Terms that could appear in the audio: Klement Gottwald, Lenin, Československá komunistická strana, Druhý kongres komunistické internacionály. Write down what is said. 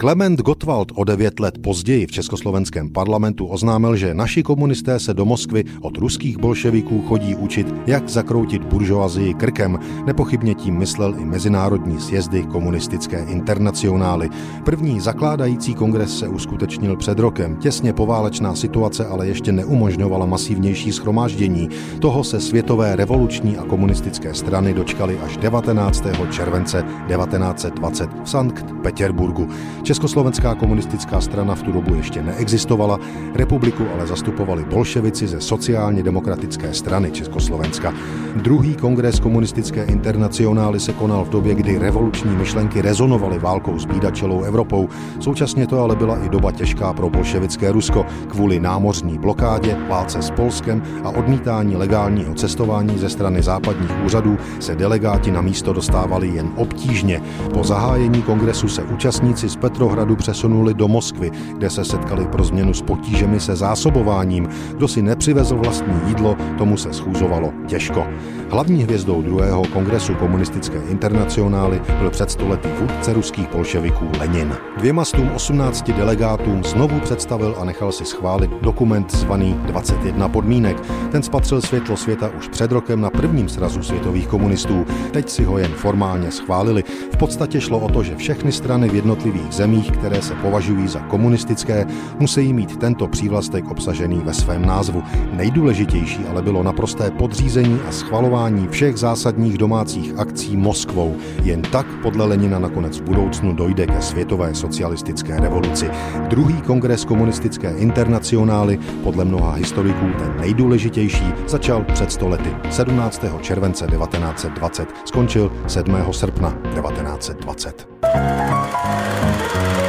Klement Gottwald o 9 let později v československém parlamentu oznámil, že naši komunisté se do Moskvy od ruských bolševiků chodí učit, jak zakroutit buržoazii krkem. Nepochybně tím myslel i mezinárodní sjezdy komunistické internacionály. První zakládající kongres se uskutečnil před rokem. Těsně poválečná situace ale ještě neumožňovala masivnější shromáždění. Toho se světové revoluční a komunistické strany dočkaly až 19. července 1920 v Sankt Petěrburgu. Československá komunistická strana v tu dobu ještě neexistovala, republiku ale zastupovali bolševici ze sociálně demokratické strany Československa. Druhý kongres komunistické internacionály se konal v době, kdy revoluční myšlenky rezonovaly válkou s bídačelou Evropou. Současně to ale byla i doba těžká pro bolševické Rusko kvůli námořní blokádě, válce s Polskem a odmítání legálního cestování ze strany západních úřadů se delegáti na místo dostávali jen obtížně. Po zahájení kongresu se účastníci z Petrohradu přesunuli do Moskvy, kde se setkali pro změnu s potížemi se zásobováním. Kdo si nepřivezl vlastní jídlo, tomu se schůzovalo těžko. Hlavní hvězdou druhého kongresu komunistické internacionály byl před 100 lety vůdce ruských bolševiků Lenin. 218 delegátům znovu představil a nechal si schválit dokument zvaný 21 podmínek. Ten spatřil světlo světa už před rokem na prvním srazu světových komunistů. Teď si ho jen formálně schválili. V podstatě šlo o to, že všechny strany v jednotlivých zemích, které se považují za komunistické, musí mít tento přívlastek obsažený ve svém názvu. Nejdůležitější ale bylo naprosté podřízení a schvalování všech zásadních domácích akcí Moskvou. Jen tak podle Lenina nakonec v budoucnu dojde ke světové socialistické revoluci. Druhý kongres komunistické internacionály, podle mnoha historiků ten nejdůležitější, začal před 100 lety. 17. července 1920, skončil 7. srpna 1920.